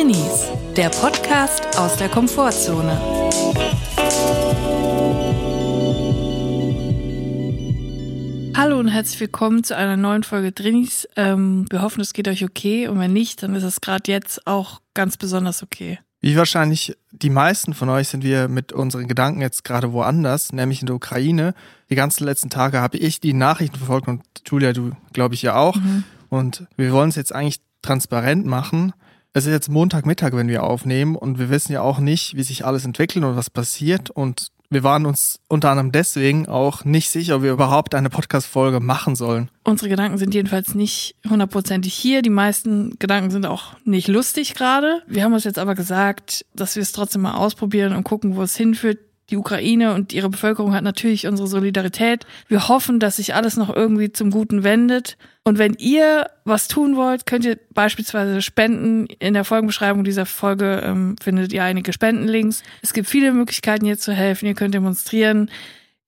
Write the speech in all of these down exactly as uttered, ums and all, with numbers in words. Drinis, der Podcast aus der Komfortzone. Hallo und herzlich willkommen zu einer neuen Folge Drinis. Ähm, wir hoffen, es geht euch okay, und wenn nicht, dann ist es gerade jetzt auch ganz besonders okay. Wie wahrscheinlich die meisten von euch sind wir mit unseren Gedanken jetzt gerade woanders, nämlich in der Ukraine. Die ganzen letzten Tage habe ich die Nachrichten verfolgt und Julia, du glaube ich ja auch. Mhm. Und wir wollen es jetzt eigentlich transparent machen. Es ist jetzt Montagmittag, wenn wir aufnehmen, und wir wissen ja auch nicht, wie sich alles entwickelt und was passiert, und wir waren uns unter anderem deswegen auch nicht sicher, ob wir überhaupt eine Podcast-Folge machen sollen. Unsere Gedanken sind jedenfalls nicht hundertprozentig hier. Die meisten Gedanken sind auch nicht lustig gerade. Wir haben uns jetzt aber gesagt, dass wir es trotzdem mal ausprobieren und gucken, wo es hinführt. Die Ukraine und ihre Bevölkerung hat natürlich unsere Solidarität. Wir hoffen, dass sich alles noch irgendwie zum Guten wendet. Und wenn ihr was tun wollt, könnt ihr beispielsweise spenden. In der Folgenbeschreibung dieser Folge ähm, findet ihr einige Spendenlinks. Es gibt viele Möglichkeiten, hier zu helfen. Ihr könnt demonstrieren,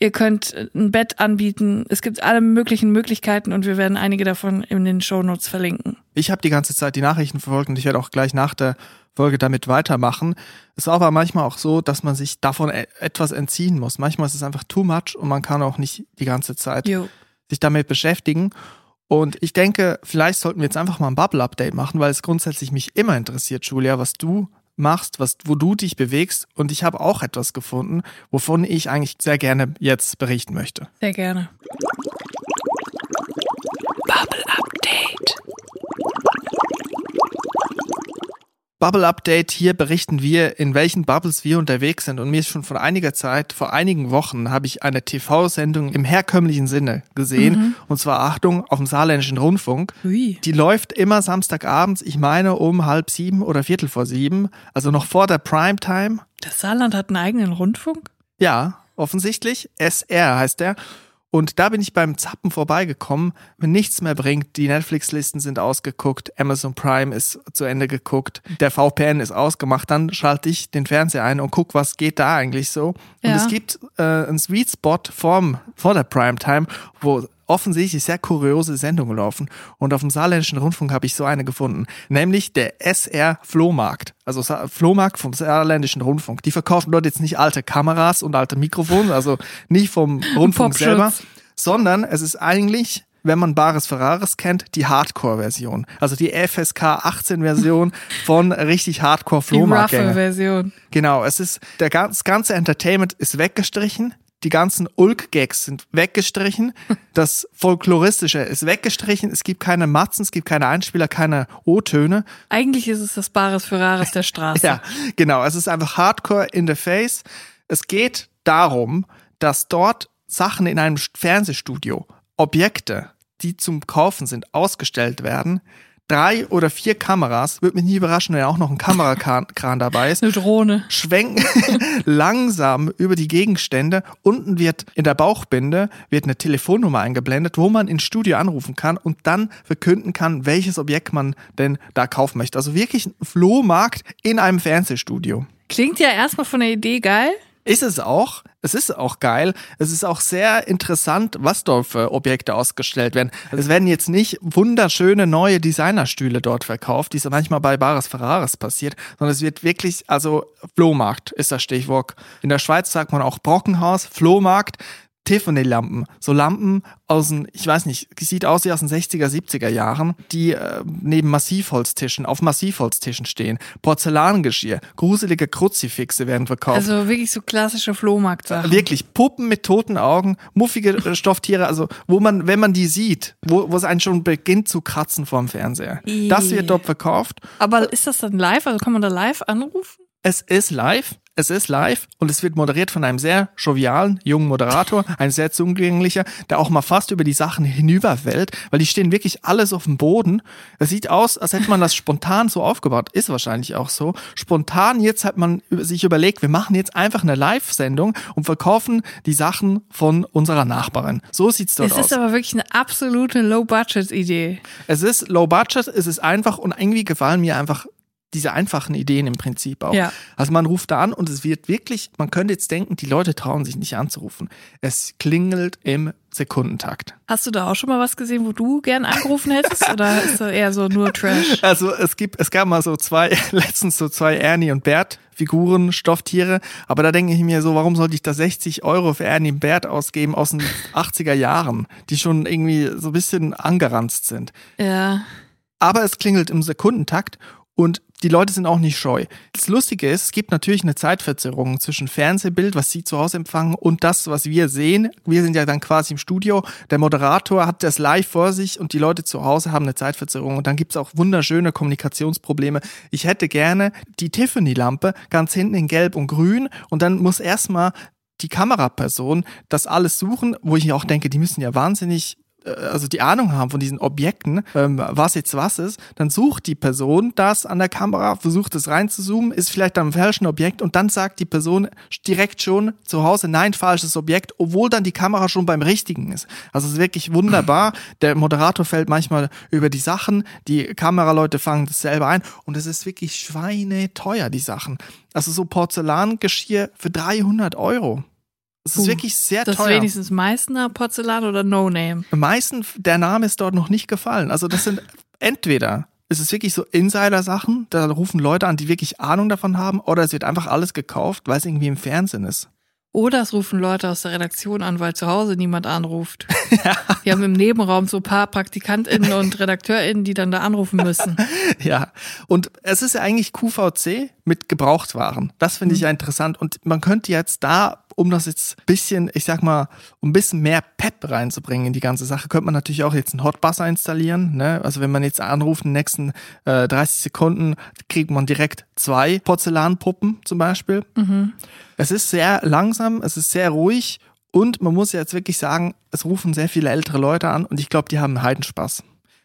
ihr könnt ein Bett anbieten. Es gibt alle möglichen Möglichkeiten, und wir werden einige davon in den Shownotes verlinken. Ich habe die ganze Zeit die Nachrichten verfolgt, und ich werde auch gleich nach der Folge damit weitermachen. Es war aber manchmal auch so, dass man sich davon e- etwas entziehen muss. Manchmal ist es einfach too much, und man kann auch nicht die ganze Zeit jo. sich damit beschäftigen. Und ich denke, vielleicht sollten wir jetzt einfach mal ein Bubble-Update machen, weil es grundsätzlich mich immer interessiert, Julia, was du machst, was, wo du dich bewegst. Und ich habe auch etwas gefunden, wovon ich eigentlich sehr gerne jetzt berichten möchte. Sehr gerne. Bubble-Update. Bubble Update, hier berichten wir, in welchen Bubbles wir unterwegs sind, und mir ist schon vor einiger Zeit, vor einigen Wochen, habe ich eine T V-Sendung im herkömmlichen Sinne gesehen, mhm. und zwar, Achtung, auf dem Saarländischen Rundfunk. Ui. Die läuft immer samstagabends, ich meine um halb sieben oder viertel vor sieben, also noch vor der Primetime. Das Saarland hat einen eigenen Rundfunk? Ja, offensichtlich, S R heißt der. Und da bin ich beim Zappen vorbeigekommen, mir nichts mehr bringt. Die Netflix-Listen sind ausgeguckt, Amazon Prime ist zu Ende geguckt, der V P N ist ausgemacht. Dann schalte ich den Fernseher ein und guck, was geht da eigentlich so. Ja. Und es gibt äh, einen Sweet Spot vorm, vor der Primetime, wo offensichtlich sehr kuriose Sendungen laufen. Und auf dem Saarländischen Rundfunk habe ich so eine gefunden, nämlich der S R Flohmarkt. Also Sa- Flohmarkt vom Saarländischen Rundfunk. Die verkaufen dort jetzt nicht alte Kameras und alte Mikrofone, also nicht vom Rundfunk selber, sondern es ist eigentlich, wenn man Bares für Rares kennt, die Hardcore-Version. Also die F S K achtzehn Version von richtig Hardcore-Flohmarkt-Gänge. Die Ruffle-Version. Genau, es ist, der, das ganze Entertainment ist weggestrichen. Die ganzen Ulk-Gags sind weggestrichen, das Folkloristische ist weggestrichen, es gibt keine Matzen, es gibt keine Einspieler, keine O-Töne. Eigentlich ist es das Bares für Rares der Straße. Ja, genau, es ist einfach Hardcore in the face. Es geht darum, dass dort Sachen in einem Fernsehstudio, Objekte, die zum Kaufen sind, ausgestellt werden. Drei oder vier Kameras, würde mich nie überraschen, wenn auch noch ein Kamerakran dabei ist. Eine Drohne. Schwenken langsam über die Gegenstände. Unten wird in der Bauchbinde wird eine Telefonnummer eingeblendet, wo man ins Studio anrufen kann und dann verkünden kann, welches Objekt man denn da kaufen möchte. Also wirklich ein Flohmarkt in einem Fernsehstudio. Klingt ja erstmal von der Idee geil. Ist es auch. Es ist auch geil. Es ist auch sehr interessant, was dort für Objekte ausgestellt werden. Es werden jetzt nicht wunderschöne neue Designerstühle dort verkauft, die es manchmal bei Bares für Rares passiert, sondern es wird wirklich, also Flohmarkt ist das Stichwort. In der Schweiz sagt man auch Brockenhaus, Flohmarkt, Tiffany-Lampen. So Lampen aus den, ich weiß nicht, sieht aus wie aus den sechziger, siebziger Jahren, die äh, neben Massivholztischen, auf Massivholztischen stehen. Porzellangeschirr, gruselige Kruzifixe werden verkauft. Also wirklich so klassische Flohmarkt-Sachen. Äh, wirklich, Puppen mit toten Augen, muffige äh, Stofftiere, also wo man, wenn man die sieht, wo, wo es einen schon beginnt zu kratzen vorm Fernseher. Eee. Das wird dort verkauft. Aber ist das dann live? Also kann man da live anrufen? Es ist live. Es ist live und es wird moderiert von einem sehr jovialen, jungen Moderator, ein sehr zugänglicher, der auch mal fast über die Sachen hinüberfällt, weil die stehen wirklich alles auf dem Boden. Es sieht aus, als hätte man das spontan so aufgebaut. Ist wahrscheinlich auch so. Spontan jetzt hat man sich überlegt, wir machen jetzt einfach eine Live-Sendung und verkaufen die Sachen von unserer Nachbarin. So sieht's dort aus. Es ist aber wirklich eine absolute Low-Budget-Idee. Es ist Low-Budget, es ist einfach und irgendwie gefallen mir einfach diese einfachen Ideen im Prinzip auch. Ja. Also man ruft da an und es wird wirklich, man könnte jetzt denken, die Leute trauen sich nicht anzurufen. Es klingelt im Sekundentakt. Hast du da auch schon mal was gesehen, wo du gern angerufen hättest? Oder ist das eher so nur Trash? Also es gibt, es gab mal so zwei, letztens so zwei Ernie und Bert Figuren, Stofftiere, aber da denke ich mir so, warum sollte ich da sechzig Euro für Ernie und Bert ausgeben aus den achtziger Jahren, die schon irgendwie so ein bisschen angeranzt sind. Ja. Aber es klingelt im Sekundentakt und die Leute sind auch nicht scheu. Das Lustige ist, es gibt natürlich eine Zeitverzerrung zwischen Fernsehbild, was sie zu Hause empfangen, und das, was wir sehen. Wir sind ja dann quasi im Studio. Der Moderator hat das live vor sich und die Leute zu Hause haben eine Zeitverzerrung. Und dann gibt es auch wunderschöne Kommunikationsprobleme. Ich hätte gerne die Tiffany-Lampe ganz hinten in Gelb und Grün und dann muss erstmal die Kameraperson das alles suchen, wo ich auch denke, die müssen ja wahnsinnig... also die Ahnung haben von diesen Objekten, was jetzt was ist, dann sucht die Person das an der Kamera, versucht es reinzuzoomen, ist vielleicht am falschen Objekt und dann sagt die Person direkt schon zu Hause, nein, falsches Objekt, obwohl dann die Kamera schon beim richtigen ist. Also es ist wirklich wunderbar. Der Moderator fällt manchmal über die Sachen, die Kameraleute fangen das selber ein und es ist wirklich schweineteuer, die Sachen. Also so Porzellangeschirr für dreihundert Euro. Es ist uh, wirklich sehr das teuer. Das ist wenigstens Meißner Porzellan oder No Name? Meißen, der Name ist dort noch nicht gefallen. Also das sind entweder, es ist wirklich so Insider-Sachen, da rufen Leute an, die wirklich Ahnung davon haben, oder es wird einfach alles gekauft, weil es irgendwie im Fernsehen ist. Oder es rufen Leute aus der Redaktion an, weil zu Hause niemand anruft. Ja. Wir haben im Nebenraum so ein paar PraktikantInnen und RedakteurInnen, die dann da anrufen müssen. Ja, und es ist ja eigentlich Q V C mit Gebrauchtwaren. Das finde ich ja interessant. Und man könnte jetzt da, um das jetzt ein bisschen, ich sag mal, um ein bisschen mehr Pep reinzubringen in die ganze Sache, könnte man natürlich auch jetzt einen Hotbuzzer installieren. Ne? Also wenn man jetzt anruft, in den nächsten äh, dreißig Sekunden kriegt man direkt zwei Porzellanpuppen zum Beispiel. Mhm. Es ist sehr langsam, es ist sehr ruhig und man muss jetzt wirklich sagen, es rufen sehr viele ältere Leute an und ich glaube, die haben einen Heidenspaß.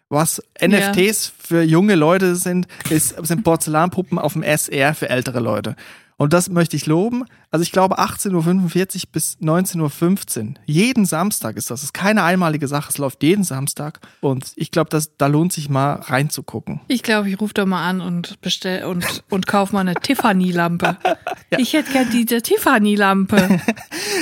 Was N F Ts ja. für junge Leute sind, ist, sind Porzellanpuppen auf dem S R für ältere Leute. Und das möchte ich loben. Also ich glaube achtzehn Uhr fünfundvierzig bis neunzehn Uhr fünfzehn. Jeden Samstag ist das. Das ist keine einmalige Sache. Es läuft jeden Samstag. Und ich glaube, das, da lohnt sich mal reinzugucken. Ich glaube, ich rufe da mal an und bestell und, und kaufe mal eine Tiffany-Lampe. Ja. Ich hätte gerne diese Tiffany-Lampe.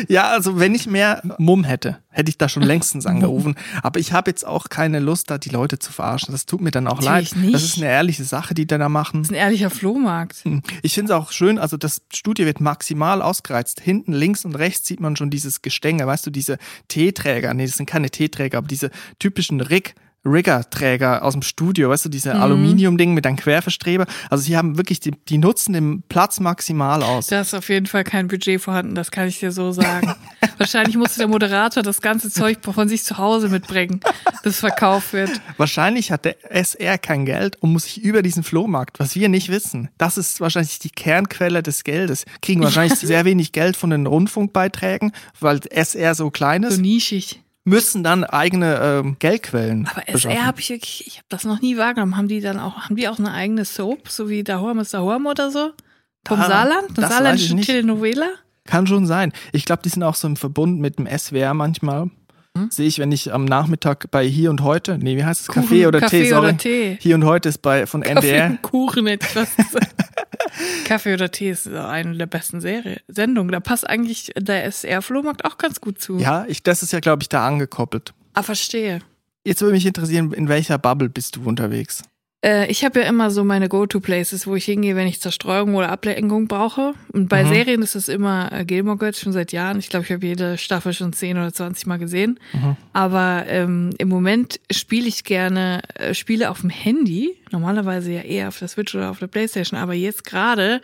Ja, also wenn ich mehr Mumm hätte, hätte ich da schon längstens angerufen. Aber ich habe jetzt auch keine Lust, da die Leute zu verarschen. Das tut mir dann auch Natürlich leid. Nicht. Das ist eine ehrliche Sache, die die da machen. Das ist ein ehrlicher Flohmarkt. Ich finde es auch schön, also das Studio wird maximal ausgereizt. Hinten, links und rechts sieht man schon dieses Gestänge, weißt du, diese Teeträger. Nee, das sind keine Teeträger, aber diese typischen Rig- Rigger-Träger aus dem Studio, weißt du, diese mhm. Aluminium-Ding mit einem Querverstreber. Also sie haben wirklich, die, die nutzen den Platz maximal aus. Da ist auf jeden Fall kein Budget vorhanden, das kann ich dir so sagen. Wahrscheinlich musste der Moderator das ganze Zeug von sich zu Hause mitbringen, das verkauft wird. Wahrscheinlich hat der S R kein Geld und muss sich über diesen Flohmarkt, was wir nicht wissen, das ist wahrscheinlich die Kernquelle des Geldes. Kriegen wahrscheinlich sehr wenig Geld von den Rundfunkbeiträgen, weil S R so klein ist. So nischig. Müssen dann eigene ähm, Geldquellen. Aber S R habe ich wirklich, ich habe das noch nie wahrgenommen. Haben die dann auch, haben die auch eine eigene Soap, so wie Dahorm ist Dahorm oder so? Vom ah, Saarland? Eine saarländische Telenovela? Kann schon sein. Ich glaube, die sind auch so im Verbund mit dem S W R manchmal. Hm? Sehe ich, wenn ich am Nachmittag bei Hier und Heute, nee, wie heißt es? Kuchen, Kaffee oder Kaffee Tee, sorry. Oder Tee. Hier und Heute ist bei von Kaffee N D R. Und Kuchen etwas. Kaffee oder Tee ist eine der besten Serie, Sendungen. Da passt eigentlich der S R Flohmarkt auch ganz gut zu. Ja, ich, das ist ja, glaube ich, da angekoppelt. Ah, verstehe. Jetzt würde mich interessieren, in welcher Bubble bist du unterwegs? Äh, ich habe ja immer so meine Go-To-Places, wo ich hingehe, wenn ich Zerstreuung oder Ablenkung brauche. Und bei mhm. Serien ist es immer äh, Gilmore Girls, schon seit Jahren. Ich glaube, ich habe jede Staffel schon zehn oder zwanzig Mal gesehen. Mhm. Aber ähm, im Moment spiele ich gerne äh, Spiele auf dem Handy. Normalerweise ja eher auf der Switch oder auf der Playstation. Aber jetzt gerade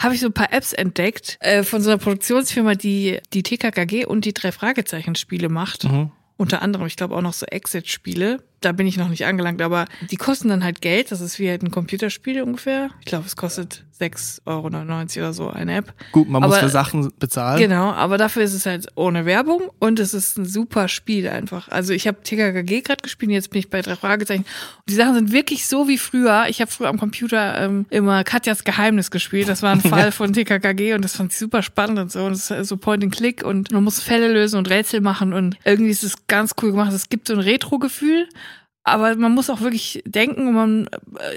habe ich so ein paar Apps entdeckt äh, von so einer Produktionsfirma, die die T K K G und die drei Fragezeichen Spiele macht. Mhm. Unter anderem, ich glaube, auch noch so Exit-Spiele. Da bin ich noch nicht angelangt, aber die kosten dann halt Geld. Das ist wie halt ein Computerspiel ungefähr. Ich glaube, es kostet sechs Euro neunundneunzig oder so eine App. Gut, man aber, muss für Sachen bezahlen. Genau, aber dafür ist es halt ohne Werbung und es ist ein super Spiel einfach. Also ich habe T K K G gerade gespielt, jetzt bin ich bei drei Fragezeichen. Und die Sachen sind wirklich so wie früher. Ich habe früher am Computer ähm, immer Katjas Geheimnis gespielt. Das war ein Fall von T K K G und das fand ich super spannend und so. Und es ist so Point and Click und man muss Fälle lösen und Rätsel machen und irgendwie ist es ganz cool gemacht. Es gibt so ein Retro-Gefühl, aber man muss auch wirklich denken und man,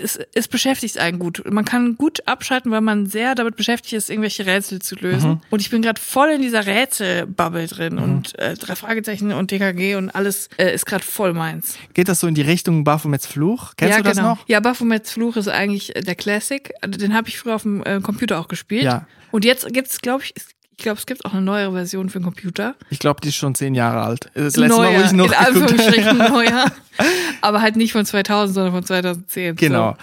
es, es beschäftigt einen gut. Man kann gut abschalten, weil man sehr damit beschäftigt ist, irgendwelche Rätsel zu lösen. Mhm. Und ich bin gerade voll in dieser Rätselbubble drin. Mhm. Und äh, drei Fragezeichen und T K K G und alles äh, ist gerade voll meins. Geht das so in die Richtung Baphomets Fluch? Kennst ja, du das genau. noch? Ja, Baphomets Fluch ist eigentlich der Classic. Den habe ich früher auf dem äh, Computer auch gespielt. Ja. Und jetzt gibt es, glaube ich, Ich glaube, es gibt auch eine neuere Version für den Computer. Ich glaube, die ist schon zehn Jahre alt. Das letzte Mal, wo ich noch in Anführungsstrichen neuer. Aber halt nicht von zweitausend, sondern von zweitausendzehn. Genau. So.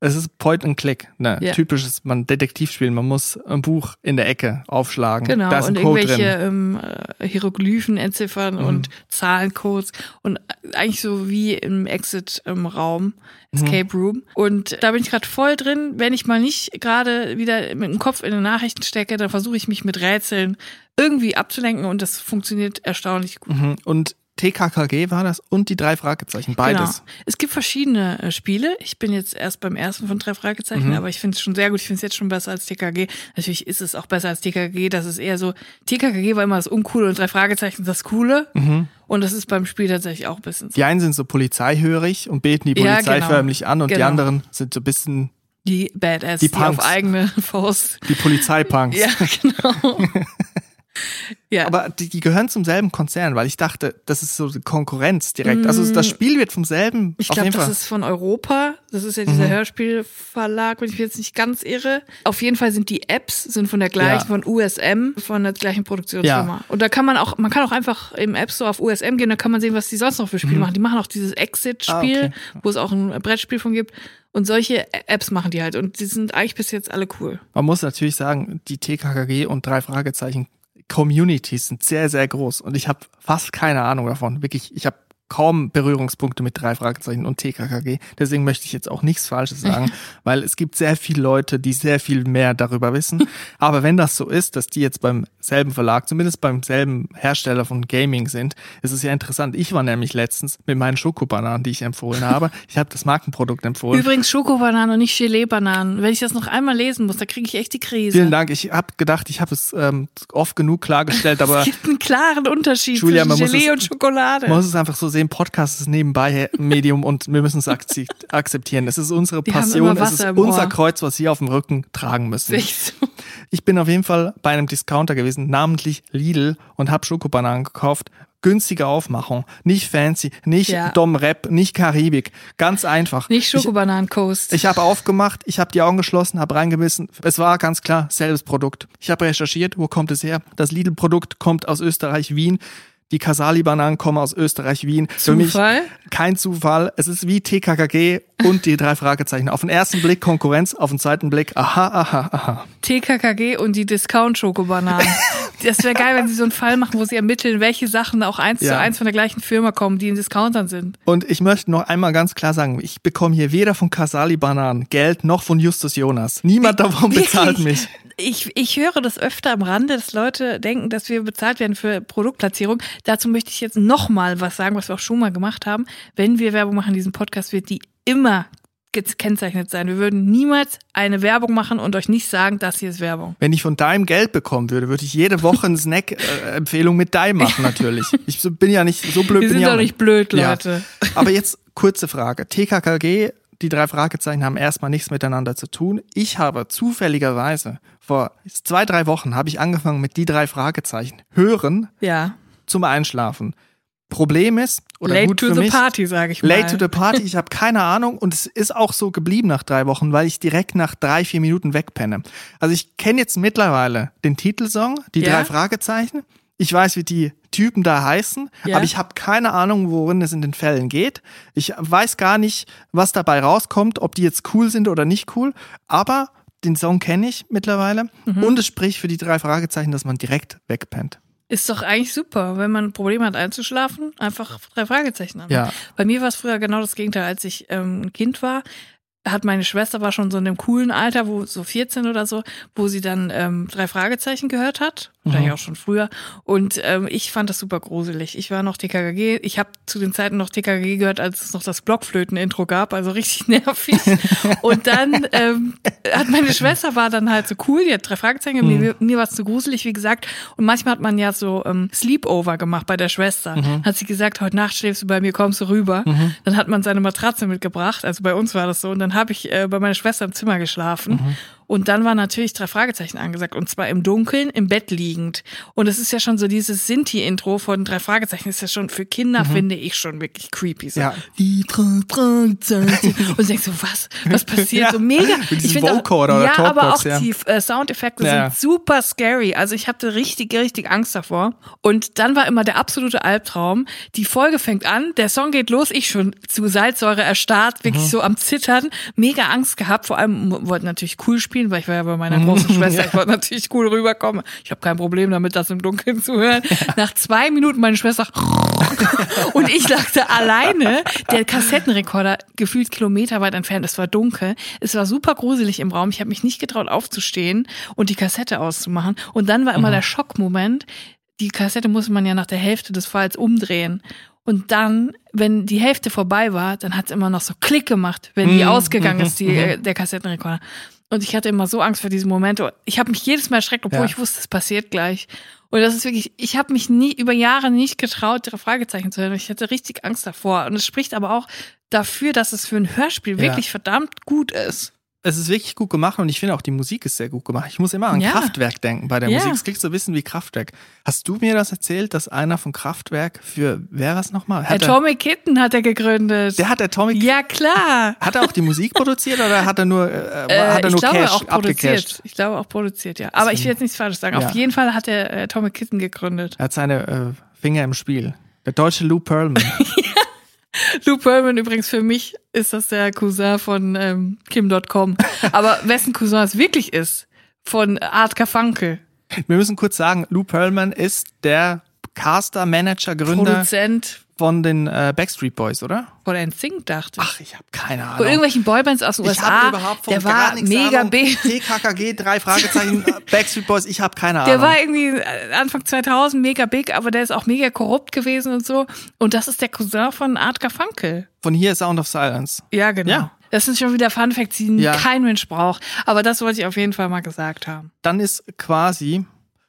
Es ist Point and Click. Ne? Ja. Typisches man Detektivspiel. Man muss ein Buch in der Ecke aufschlagen. Genau. Da ist ein und Code irgendwelche drin. Ähm, Hieroglyphen entziffern mhm. und Zahlencodes. Und eigentlich so wie im Exit-Raum. Escape Room. Und da bin ich gerade voll drin. Wenn ich mal nicht gerade wieder mit dem Kopf in den Nachrichten stecke, dann versuche ich mich mit Rätseln irgendwie abzulenken und das funktioniert erstaunlich gut. Und T K K G war das und die drei Fragezeichen, beides. Genau. Es gibt verschiedene äh, Spiele. Ich bin jetzt erst beim ersten von drei Fragezeichen, mhm. aber ich finde es schon sehr gut. Ich finde es jetzt schon besser als T K K G. Natürlich ist es auch besser als T K K G. Das ist eher so, T K K G war immer das Uncoole und drei Fragezeichen das Coole. Mhm. Und das ist beim Spiel tatsächlich auch ein bisschen so. Die einen sind so polizeihörig und beten die Polizei ja, genau. förmlich an und genau. die anderen sind so ein bisschen... Die Badass, die, die auf eigene Faust. Die Polizeipunks. Ja, genau. Ja. Aber die, die gehören zum selben Konzern, weil ich dachte, das ist so Konkurrenz direkt. Also das Spiel wird vom selben. Ich glaube, das ist von Europa. Das ist ja dieser mhm. Hörspielverlag, wenn ich mich jetzt nicht ganz irre. Auf jeden Fall sind die Apps sind von der gleichen, ja. von U S M, von der gleichen Produktionsfirma. Ja. Und da kann man auch, man kann auch einfach im App Store auf U S M gehen, da kann man sehen, was die sonst noch für Spiele mhm. machen. Die machen auch dieses Exit-Spiel, ah, okay. wo es auch ein Brettspiel von gibt. Und solche Apps machen die halt. Und die sind eigentlich bis jetzt alle cool. Man muss natürlich sagen, die T K K G und drei Fragezeichen Communities sind sehr, sehr groß und ich habe fast keine Ahnung davon. Wirklich, ich habe kaum Berührungspunkte mit drei Fragezeichen und T K K G. Deswegen möchte ich jetzt auch nichts Falsches sagen, weil es gibt sehr viele Leute, die sehr viel mehr darüber wissen. Aber wenn das so ist, dass die jetzt beim selben Verlag, zumindest beim selben Hersteller von Gaming sind, ist es ja interessant. Ich war nämlich letztens mit meinen Schokobananen, die ich empfohlen habe. Ich habe das Markenprodukt empfohlen. Übrigens Schokobananen und nicht Gelee-Bananen. Wenn ich das noch einmal lesen muss, da kriege ich echt die Krise. Vielen Dank. Ich habe gedacht, ich habe es ähm, oft genug klargestellt, aber es gibt einen klaren Unterschied Julia, zwischen Gelee es, und Schokolade. Man muss es einfach so sehen. Dem Podcast ist nebenbei Medium und wir müssen es akzeptieren. Es ist unsere Passion, es ist unser Kreuz, was wir auf dem Rücken tragen müssen. Ich bin auf jeden Fall bei einem Discounter gewesen, namentlich Lidl, und habe Schokobananen gekauft. Günstige Aufmachung, nicht fancy, nicht ja. Dom-Rap, nicht Karibik, ganz einfach. Nicht Schokobananen-Coast. Ich, ich habe aufgemacht, ich habe die Augen geschlossen, habe reingebissen. Es war ganz klar, selbes Produkt. Ich habe recherchiert, wo kommt es her? Das Lidl-Produkt kommt aus Österreich, Wien. Die Kasali-Bananen kommen aus Österreich, Wien. Zufall? Für mich kein Zufall. Es ist wie T K K G und die drei Fragezeichen. Auf den ersten Blick Konkurrenz, auf den zweiten Blick aha, aha, aha. T K K G und die Discount-Schokobananen. Das wäre geil, wenn sie so einen Fall machen, wo sie ermitteln, welche Sachen auch eins ja. zu eins von der gleichen Firma kommen, die in Discountern sind. Und ich möchte noch einmal ganz klar sagen, ich bekomme hier weder von Kasali-Bananen Geld, noch von Justus Jonas. Niemand davon bezahlt mich. Ich, ich höre das öfter am Rande, dass Leute denken, dass wir bezahlt werden für Produktplatzierung. Dazu möchte ich jetzt nochmal was sagen, was wir auch schon mal gemacht haben. Wenn wir Werbung machen in diesem Podcast, wird die immer gekennzeichnet sein. Wir würden niemals eine Werbung machen und euch nicht sagen, das hier ist Werbung. Wenn ich von Dime Geld bekommen würde, würde ich jede Woche eine Snack-Empfehlung mit Dime machen, natürlich. Ich bin ja nicht so blöd. Wir sind ja doch nicht blöd, Leute. Ja. Aber jetzt kurze Frage. T K K G... Die drei Fragezeichen haben erstmal nichts miteinander zu tun. Ich habe zufälligerweise vor zwei, drei Wochen habe ich angefangen mit die drei Fragezeichen hören ja. zum Einschlafen. Problem ist, oder late gut to für the mich, party, sage ich mal. Late to the party, ich habe keine Ahnung und es ist auch so geblieben nach drei Wochen, weil ich direkt nach drei, vier Minuten wegpenne. Also ich kenne jetzt mittlerweile den Titelsong, die ja. drei Fragezeichen. Ich weiß, wie die Typen da heißen, ja. aber ich habe keine Ahnung, worin es in den Fällen geht. Ich weiß gar nicht, was dabei rauskommt, ob die jetzt cool sind oder nicht cool, aber den Song kenne ich mittlerweile mhm. und es spricht für die drei Fragezeichen, dass man direkt wegpennt. Ist doch eigentlich super, wenn man ein Problem hat einzuschlafen, einfach drei Fragezeichen haben. Ja. Bei mir war es früher genau das Gegenteil, als ich ähm, ein Kind war. Hat meine Schwester war schon so in dem coolen Alter, wo so vierzehn oder so, wo sie dann ähm, drei Fragezeichen gehört hat. vielleicht auch schon früher. Und ähm, ich fand das super gruselig. Ich war noch T K K G. Ich habe zu den Zeiten noch T K K G gehört, als es noch das Blockflöten-Intro gab, also richtig nervig. Und dann ähm, hat meine Schwester war dann halt so cool, die hat drei Fragezeichen, mhm. mir, mir war es zu gruselig, wie gesagt. Und manchmal hat man ja so ähm, Sleepover gemacht bei der Schwester. Mhm. Hat sie gesagt, heute Nacht schläfst du bei mir, kommst du rüber. Mhm. Dann hat man seine Matratze mitgebracht, also bei uns war das so. Und dann habe ich äh, bei meiner Schwester im Zimmer geschlafen. Mhm. Und dann war natürlich drei Fragezeichen angesagt. Und zwar im Dunkeln, im Bett liegend. Und es ist ja schon so dieses Sinti-Intro von drei Fragezeichen. Ist ja schon für Kinder, mhm. finde ich, schon wirklich creepy. So. Ja. Die drei Fragezeichen. Und du denkst so, was? Was passiert? Ja. So mega. Mit ich finde auch, oder ja, aber auch ja. die äh, Soundeffekte ja. sind super scary. Also ich hatte richtig, richtig Angst davor. Und dann war immer der absolute Albtraum. Die Folge fängt an, der Song geht los. Ich schon zu Salzsäure erstarrt, wirklich mhm. so am Zittern. Mega Angst gehabt. Vor allem wollten natürlich cool spielen, weil ich war ja bei meiner großen Schwester, ich wollte natürlich cool rüberkommen. Ich habe kein Problem damit, das im Dunkeln zu hören. Ja. Nach zwei Minuten meine Schwester und ich lachte alleine. Der Kassettenrekorder gefühlt kilometerweit entfernt. Es war dunkel. Es war super gruselig im Raum. Ich habe mich nicht getraut aufzustehen und die Kassette auszumachen. Und dann war immer mhm. der Schockmoment. Die Kassette musste man ja nach der Hälfte des Falls umdrehen. Und dann, wenn die Hälfte vorbei war, dann hat es immer noch so Klick gemacht, wenn die mhm. ausgegangen mhm. ist, die, mhm. der Kassettenrekorder. Und ich hatte immer so Angst vor diesen Momente. Ich habe mich jedes Mal erschreckt, obwohl ja. ich wusste, es passiert gleich. Und das ist wirklich, ich habe mich nie über Jahre nicht getraut, ihre Fragezeichen zu hören. Ich hatte richtig Angst davor. Und es spricht aber auch dafür, dass es für ein Hörspiel ja. wirklich verdammt gut ist. Es ist wirklich gut gemacht und ich finde auch, die Musik ist sehr gut gemacht. Ich muss immer an ja. Kraftwerk denken bei der ja. Musik. Es klingt so ein bisschen wie Kraftwerk. Hast du mir das erzählt, dass einer von Kraftwerk für, wer war es nochmal? Der Tommy Kitten hat er gegründet. Der hat der Tommy Kitten? Ja, klar. Hat er auch die Musik produziert oder hat er nur, äh, äh, hat er nur Cash auch abgecasht? Ich glaube auch produziert, ja. Aber ich will jetzt nichts Falsches sagen. Ja. Auf jeden Fall hat der äh, Tommy Kitten gegründet. Er hat seine äh, Finger im Spiel. Der deutsche Lou Pearlman. Lou Pearlman übrigens, für mich ist das der Cousin von ähm, Kim Punkt com. Aber wessen Cousin es wirklich ist, von Art Garfunkel. Wir müssen kurz sagen, Lou Pearlman ist der Caster, Manager, Gründer, Produzent von den äh, Backstreet Boys, oder? Von N Sync, dachte ich. Ach, ich habe keine Ahnung. Von irgendwelchen Boybands aus den U S A. Ich habe überhaupt von der gar war mega Ahnung. B. T K K G, drei Fragezeichen, Backstreet Boys, ich habe keine Ahnung. Der war irgendwie Anfang zweitausend mega big, aber der ist auch mega korrupt gewesen und so. Und das ist der Cousin von Art Garfunkel. Von hier Sound of Silence. Ja, genau. Ja. Das sind schon wieder Funfacts, die ja. kein Mensch braucht. Aber das wollte ich auf jeden Fall mal gesagt haben. Dann ist quasi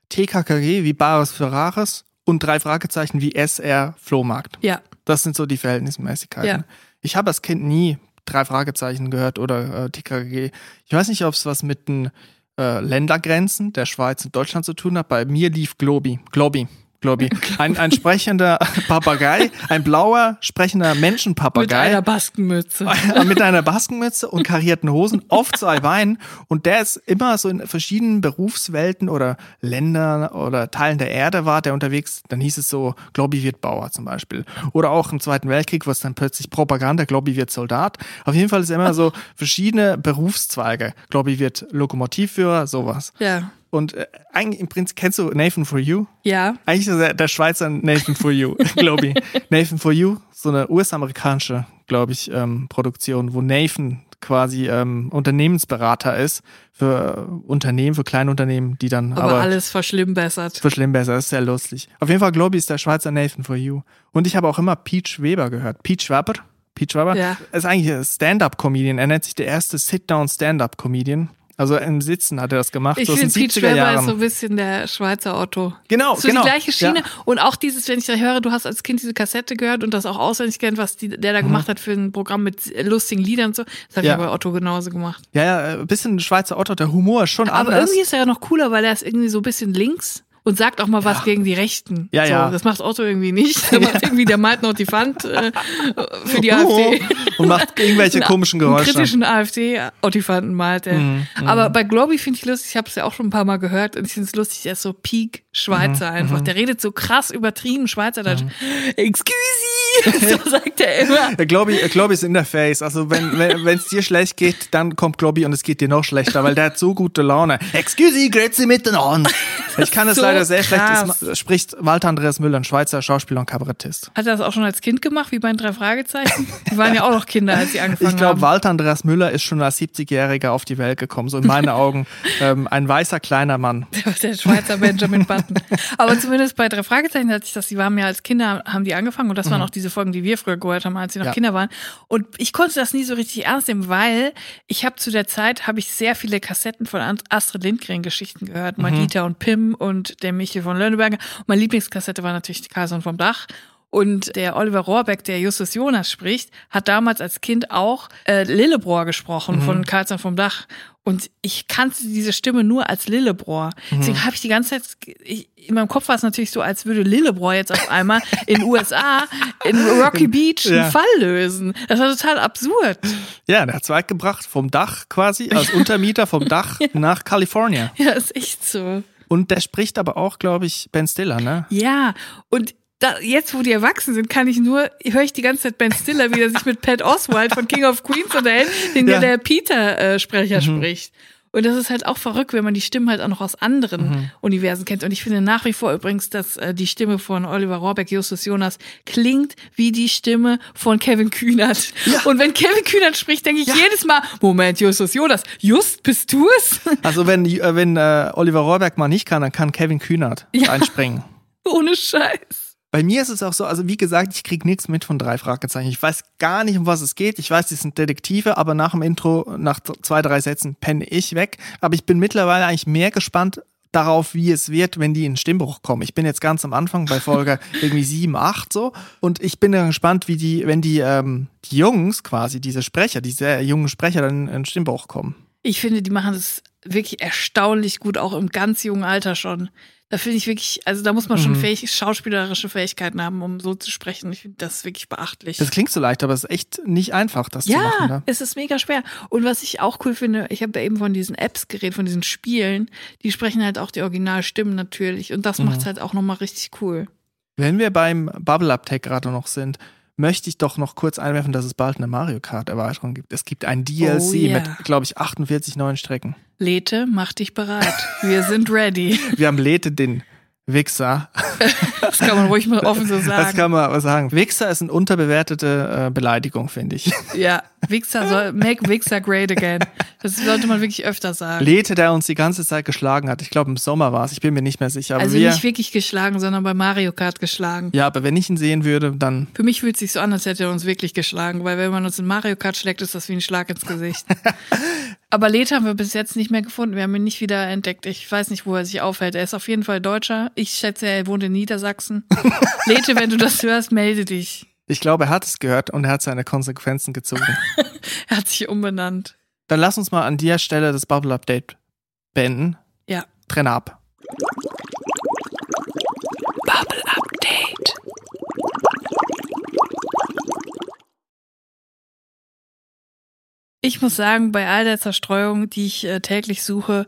T K K G wie Bares für Rares und drei Fragezeichen wie S R Flohmarkt. Ja. Das sind so die Verhältnismäßigkeiten. Ja. Ich habe als Kind nie drei Fragezeichen gehört oder äh, T K K G. Ich weiß nicht, ob es was mit den äh, Ländergrenzen der Schweiz und Deutschland zu tun hat. Bei mir lief Globi. Globi. Globi. Ein, ein sprechender Papagei, ein blauer sprechender Menschenpapagei. Mit einer Baskenmütze. Mit einer Baskenmütze und karierten Hosen, oft zwei Beinen. Und der ist immer so in verschiedenen Berufswelten oder Ländern oder Teilen der Erde war der unterwegs. Dann hieß es so, Globi wird Bauer zum Beispiel. Oder auch im Zweiten Weltkrieg war es dann plötzlich Propaganda, Globi wird Soldat. Auf jeden Fall ist immer so verschiedene Berufszweige. Globi wird Lokomotivführer, sowas. Ja. Und äh, eigentlich im Prinzip, kennst du Nathan for You? Ja. Eigentlich ist der, der Schweizer Nathan for You, glaube ich. Nathan for You, so eine U S-amerikanische, glaube ich, ähm, Produktion, wo Nathan quasi ähm, Unternehmensberater ist für äh, Unternehmen, für kleine Unternehmen, die dann aber, aber alles verschlimmbessert. Verschlimmbessert, das ist sehr lustig. Auf jeden Fall, Globi ist der Schweizer Nathan for You. Und ich habe auch immer Peach Weber gehört. Peach Weber? Peach Weber? Ja. Ist eigentlich ein Stand-Up-Comedian. Er nennt sich der erste Sit-Down-Stand-Up-Comedian. Also im Sitzen hat er das gemacht. Ich finde, Peach Weber ist so ein bisschen der Schweizer Otto. Genau, so genau. So die gleiche Schiene. Ja. Und auch dieses, wenn ich da höre, du hast als Kind diese Kassette gehört und das auch auswendig kennt, was die, der da mhm. gemacht hat für ein Programm mit lustigen Liedern und so. Das habe ja. ich bei Otto genauso gemacht. Ja, ja, ein bisschen Schweizer Otto, der Humor ist schon aber anders. Aber irgendwie ist er ja noch cooler, weil er ist irgendwie so ein bisschen links und sagt auch mal was ja. gegen die Rechten. Ja, so, ja. Das macht Otto irgendwie nicht. Der, ja. macht irgendwie, der malt noch die Pfand äh, für die A F D. Und macht irgendwelche komischen Geräusche. Einen kritischen A F D-Ottifanten malt er. Mhm, Aber bei Globi finde ich lustig, ich habe es ja auch schon ein paar Mal gehört und ich finde es lustig, er ist so Peak-Schweizer mhm, einfach. Der redet so krass übertrieben Schweizerdeutsch. Mhm. Excuse So sagt er immer. Globi, Globi ist in der Face. Also wenn es wenn, dir schlecht geht, dann kommt Globi und es geht dir noch schlechter, weil der hat so gute Laune. Excuse, grüezi miteinander. Ich kann das so leider sehr krass. schlecht. Es spricht Walter Andreas Müller, ein Schweizer Schauspieler und Kabarettist. Hat er das auch schon als Kind gemacht, wie bei den drei Fragezeichen? Die waren ja auch noch Kinder, als sie angefangen haben. Ich glaube, Walter Andreas Müller ist schon als siebzigjähriger auf die Welt gekommen. So in meinen Augen ähm, ein weißer, kleiner Mann. Der Schweizer Benjamin Button. Aber zumindest bei drei Fragezeichen hat sich das, die waren ja als Kinder, haben die angefangen und das waren mhm. auch diese Folgen, die wir früher gehört haben, als sie noch ja. Kinder waren. Und ich konnte das nie so richtig ernst nehmen, weil ich habe zu der Zeit, habe ich sehr viele Kassetten von Astrid Lindgren-Geschichten gehört. Mhm. Malita und Pim und der Michel von Lönneberger. Und meine Lieblingskassette war natürlich die Karlsson vom Dach. Und der Oliver Rohrbeck, der Justus Jonas spricht, hat damals als Kind auch äh, Lillebror gesprochen mhm. von Karlsson vom Dach. Und ich kannte diese Stimme nur als Lillebror. Mhm. Deswegen habe ich die ganze Zeit, ich, in meinem Kopf war es natürlich so, als würde Lillebror jetzt auf einmal in U S A, in Rocky Beach ja. einen Fall lösen. Das war total absurd. Ja, der hat es weit gebracht, vom Dach quasi, als Untermieter vom Dach ja. nach Kalifornien. Ja, ist echt so. Und der spricht aber auch, glaube ich, Ben Stiller, ne? Ja, und da, jetzt, wo die erwachsen sind, kann ich nur, höre ich die ganze Zeit Ben Stiller, wie er sich mit Pat Oswalt von King of Queens unterhält, den ja der Peter-Sprecher äh, mhm. spricht. Und das ist halt auch verrückt, wenn man die Stimmen halt auch noch aus anderen mhm. Universen kennt. Und ich finde nach wie vor übrigens, dass äh, die Stimme von Oliver Rohrbeck, Justus Jonas, klingt wie die Stimme von Kevin Kühnert. Ja. Und wenn Kevin Kühnert spricht, denke ich ja. jedes Mal, Moment, Justus Jonas, just, bist du es? Also wenn, äh, wenn äh, Oliver Rohrbeck mal nicht kann, dann kann Kevin Kühnert ja. einspringen. Ohne Scheiß. Bei mir ist es auch so, also wie gesagt, ich krieg nichts mit von drei Fragezeichen. Ich weiß gar nicht, um was es geht. Ich weiß, die sind Detektive, aber nach dem Intro, nach zwei, drei Sätzen penne ich weg. Aber ich bin mittlerweile eigentlich mehr gespannt darauf, wie es wird, wenn die in den Stimmbruch kommen. Ich bin jetzt ganz am Anfang bei Folge irgendwie sieben, acht so. Und ich bin dann gespannt, wie die, wenn die, ähm, die Jungs quasi, diese Sprecher, diese sehr jungen Sprecher dann in den Stimmbruch kommen. Ich finde, die machen das wirklich erstaunlich gut, auch im ganz jungen Alter schon. Da finde ich wirklich, also da muss man schon mhm. fähig, schauspielerische Fähigkeiten haben, um so zu sprechen. Ich finde, das ist wirklich beachtlich. Das klingt so leicht, aber es ist echt nicht einfach, das ja, zu machen. Ja, ne? Es ist mega schwer. Und was ich auch cool finde, ich habe ja eben von diesen Apps geredet, von diesen Spielen, die sprechen halt auch die Originalstimmen natürlich. Und das mhm. macht es halt auch nochmal richtig cool. Wenn wir beim Bubble-Up-Tag gerade noch sind, möchte ich doch noch kurz einwerfen, dass es bald eine Mario Kart-Erweiterung gibt. Es gibt ein D L C oh, yeah. mit, glaube ich, achtundvierzig neuen Strecken. Lette, mach dich bereit. Wir sind ready. Wir haben Lette, den Wichser. Das kann man ruhig mal offen so sagen. Das kann man sagen. Wichser ist eine unterbewertete Beleidigung, finde ich. Ja, Wichser soll, make Wichser great again. Das sollte man wirklich öfter sagen. Lette, der uns die ganze Zeit geschlagen hat. Ich glaube, im Sommer war es. Ich bin mir nicht mehr sicher. Aber also wir, nicht wirklich geschlagen, sondern bei Mario Kart geschlagen. Ja, aber wenn ich ihn sehen würde, dann... Für mich fühlt es sich so an, als hätte er uns wirklich geschlagen. Weil wenn man uns in Mario Kart schlägt, ist das wie ein Schlag ins Gesicht. Aber Leth haben wir bis jetzt nicht mehr gefunden. Wir haben ihn nicht wieder entdeckt. Ich weiß nicht, wo er sich aufhält. Er ist auf jeden Fall Deutscher. Ich schätze, er wohnt in Niedersachsen. Lethe, wenn du das hörst, melde dich. Ich glaube, er hat es gehört und er hat seine Konsequenzen gezogen. Er hat sich umbenannt. Dann lass uns mal an der Stelle das Bubble-Update beenden. Ja. Trenne ab. Bubble-Update. Ich muss sagen, bei all der Zerstreuung, die ich äh, täglich suche,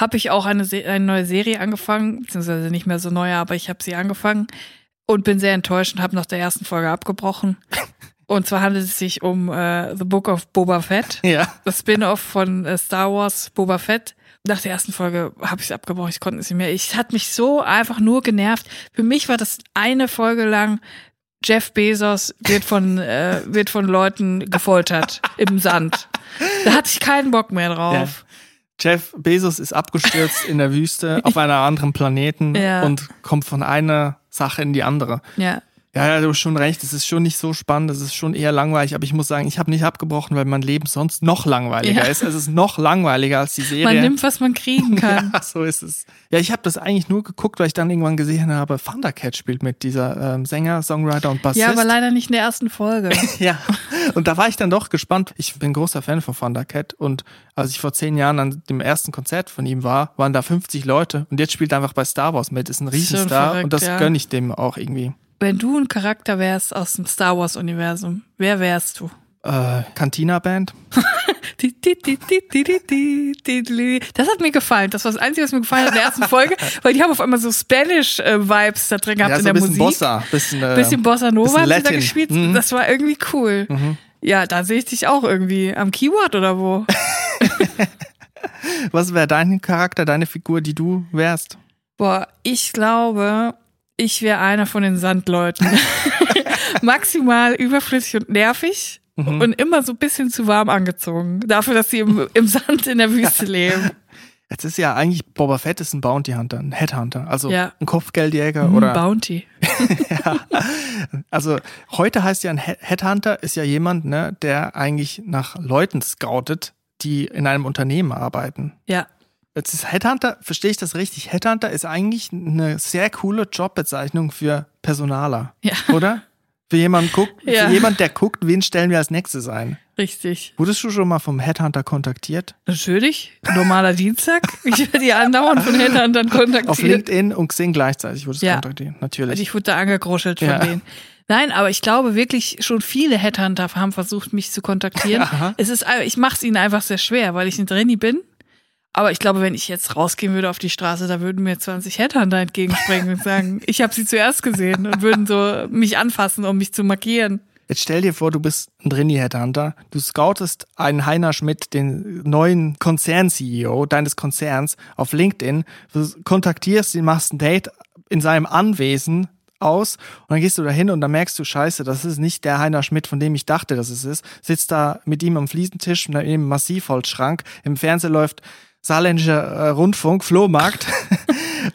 habe ich auch eine, Se- eine neue Serie angefangen, beziehungsweise nicht mehr so neu, aber ich habe sie angefangen und bin sehr enttäuscht und habe nach der ersten Folge abgebrochen. Und zwar handelt es sich um äh, The Book of Boba Fett, ja. das Spin-off von äh, Star Wars Boba Fett. Nach der ersten Folge habe ich es abgebrochen, ich konnte es nicht mehr. Ich hat mich so einfach nur genervt. Für mich war das eine Folge lang, Jeff Bezos wird von äh, wird von Leuten gefoltert im Sand. Da hatte ich keinen Bock mehr drauf. Ja. Jeff Bezos ist abgestürzt in der Wüste auf einer anderen Planeten ja. und kommt von einer Sache in die andere. Ja. Ja, du hast schon recht, es ist schon nicht so spannend, es ist schon eher langweilig, aber ich muss sagen, ich habe nicht abgebrochen, weil mein Leben sonst noch langweiliger ja. ist. Es ist noch langweiliger als die Serie. Man nimmt, was man kriegen kann. Ja, so ist es. Ja, ich habe das eigentlich nur geguckt, weil ich dann irgendwann gesehen habe, Thundercat spielt mit, dieser ähm, Sänger, Songwriter und Bassist. Ja, aber leider nicht in der ersten Folge. Ja, und da war ich dann doch gespannt. Ich bin großer Fan von Thundercat und als ich vor zehn Jahren an dem ersten Konzert von ihm war, waren da fünfzig Leute und jetzt spielt er einfach bei Star Wars mit, ist ein Riesenstar verrückt, und das ja. gönne ich dem auch irgendwie. Wenn du ein Charakter wärst aus dem Star Wars-Universum, wer wärst du? Äh, Cantina-Band. Das hat mir gefallen. Das war das Einzige, was mir gefallen hat in der ersten Folge, weil die haben auf einmal so Spanish-Vibes da drin gehabt, ja, so in der bisschen Musik. Bossa, bisschen, äh, bisschen Bossa Nova haben sie da gespielt. Mhm. Das war irgendwie cool. Mhm. Ja, da sehe ich dich auch irgendwie am Keyword oder wo. Was wäre dein Charakter, deine Figur, die du wärst? Boah, ich glaube, ich wäre einer von den Sandleuten. Maximal überflüssig und nervig. Mhm. Und immer so ein bisschen zu warm angezogen. Dafür, dass sie im, im Sand in der Wüste leben. Jetzt ist ja eigentlich, Boba Fett ist ein Bounty Hunter, ein Headhunter. Also ja. Ein Kopfgeldjäger mhm, oder... Bounty. Ja. Also heute heißt ja ein Headhunter, ist ja jemand, ne, der eigentlich nach Leuten scoutet, die in einem Unternehmen arbeiten. Ja. Jetzt ist Headhunter, verstehe ich das richtig, Headhunter ist eigentlich eine sehr coole Jobbezeichnung für Personaler. Ja. Oder? Für jemanden, guckt, ja. für jemanden, der guckt, wen stellen wir als nächstes ein. Richtig. Wurdest du schon mal vom Headhunter kontaktiert? Natürlich. Normaler Dienstag. Ich werde ja andauernd von Headhuntern kontaktiert. Auf LinkedIn und Xing gleichzeitig wurdest du ja. kontaktiert. Natürlich. Also ich wurde da angegruschelt von ja. denen. Nein, aber ich glaube wirklich, schon viele Headhunter haben versucht, mich zu kontaktieren. Aha. Es ist, ich mache es ihnen einfach sehr schwer, weil ich ein Drini bin. Aber ich glaube, wenn ich jetzt rausgehen würde auf die Straße, da würden mir zwanzig Headhunter entgegenspringen und sagen, ich habe sie zuerst gesehen und würden so mich anfassen, um mich zu markieren. Jetzt stell dir vor, du bist ein Drini-Headhunter, du scoutest einen Heiner Schmidt, den neuen Konzern-C E O deines Konzerns, auf LinkedIn, kontaktierst ihn, machst ein Date in seinem Anwesen aus und dann gehst du da hin und dann merkst du, scheiße, das ist nicht der Heiner Schmidt, von dem ich dachte, dass es ist. Sitzt da mit ihm am Fliesentisch, mit einem Massivholzschrank, im Fernseher läuft Saarländischer äh, Rundfunk, Flohmarkt.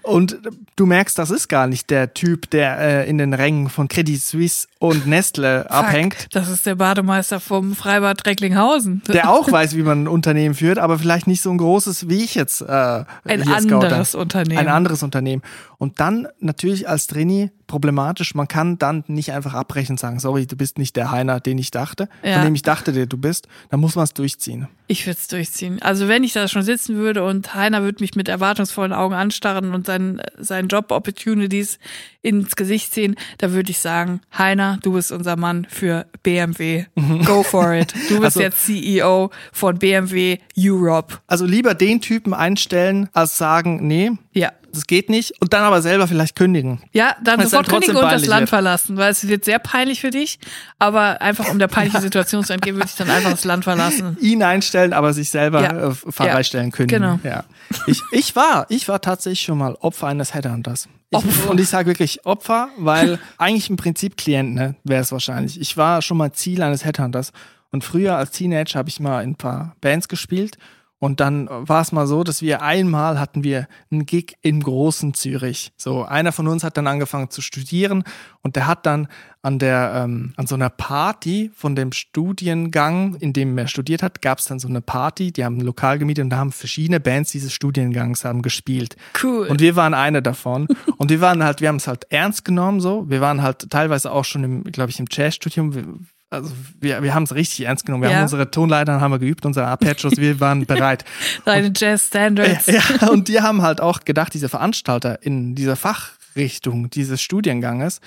Und du merkst, das ist gar nicht der Typ, der äh, in den Rängen von Credit Suisse und Nestle Fuck, abhängt. Das ist der Bademeister vom Freibad Recklinghausen. Der auch weiß, wie man ein Unternehmen führt, aber vielleicht nicht so ein großes, wie ich jetzt äh, Ein anderes Scouter. Unternehmen. Ein anderes Unternehmen. Und dann natürlich als Drini problematisch, man kann dann nicht einfach abbrechen und sagen, sorry, du bist nicht der Heiner, den ich dachte, ja. von dem ich dachte, der du bist. Dann muss man es durchziehen. Ich würde es durchziehen. Also wenn ich da schon sitzen würde und Heiner würde mich mit erwartungsvollen Augen anstarren und seinen, seinen Job-Opportunities ins Gesicht sehen, da würde ich sagen, Heiner, du bist unser Mann für B M W. Go for it. Du bist also, jetzt C E O von B M W Europe. Also lieber den Typen einstellen, als sagen, nee, ja. das geht nicht. Und dann aber selber vielleicht kündigen. Ja, dann weil sofort dann kündigen und das Land wird. verlassen, weil es wird sehr peinlich für dich. Aber einfach, um der peinlichen Situation zu entgehen, würde ich dann einfach das Land verlassen. Ihn einstellen, aber sich selber ja. äh, freistellen ja. kündigen. Genau. Ja. Ich, ich war, ich war tatsächlich schon mal Opfer eines Headhunters. Ich, und ich sage wirklich Opfer, weil eigentlich im Prinzip Klient, ne, wäre es wahrscheinlich. Ich war schon mal Ziel eines Headhunters. Und früher als Teenager habe ich mal in ein paar Bands gespielt. Und dann war es mal so, dass wir einmal hatten wir einen Gig im großen Zürich. So, einer von uns hat dann angefangen zu studieren und der hat dann an der ähm, an so einer Party von dem Studiengang, in dem er studiert hat, gab es dann so eine Party. Die haben ein Lokal gemietet und da haben verschiedene Bands dieses Studiengangs haben gespielt. Cool. Und wir waren eine davon. Und wir waren halt, wir haben es halt ernst genommen so. Wir waren halt teilweise auch schon, im, glaube ich, im Jazzstudium. Also wir, wir haben es richtig ernst genommen. Wir ja. haben unsere Tonleitern haben wir geübt, unsere Arpeggios, wir waren bereit. Deine Jazz-Standards. Ja, ja, und die haben halt auch gedacht, diese Veranstalter in dieser Fachrichtung dieses Studienganges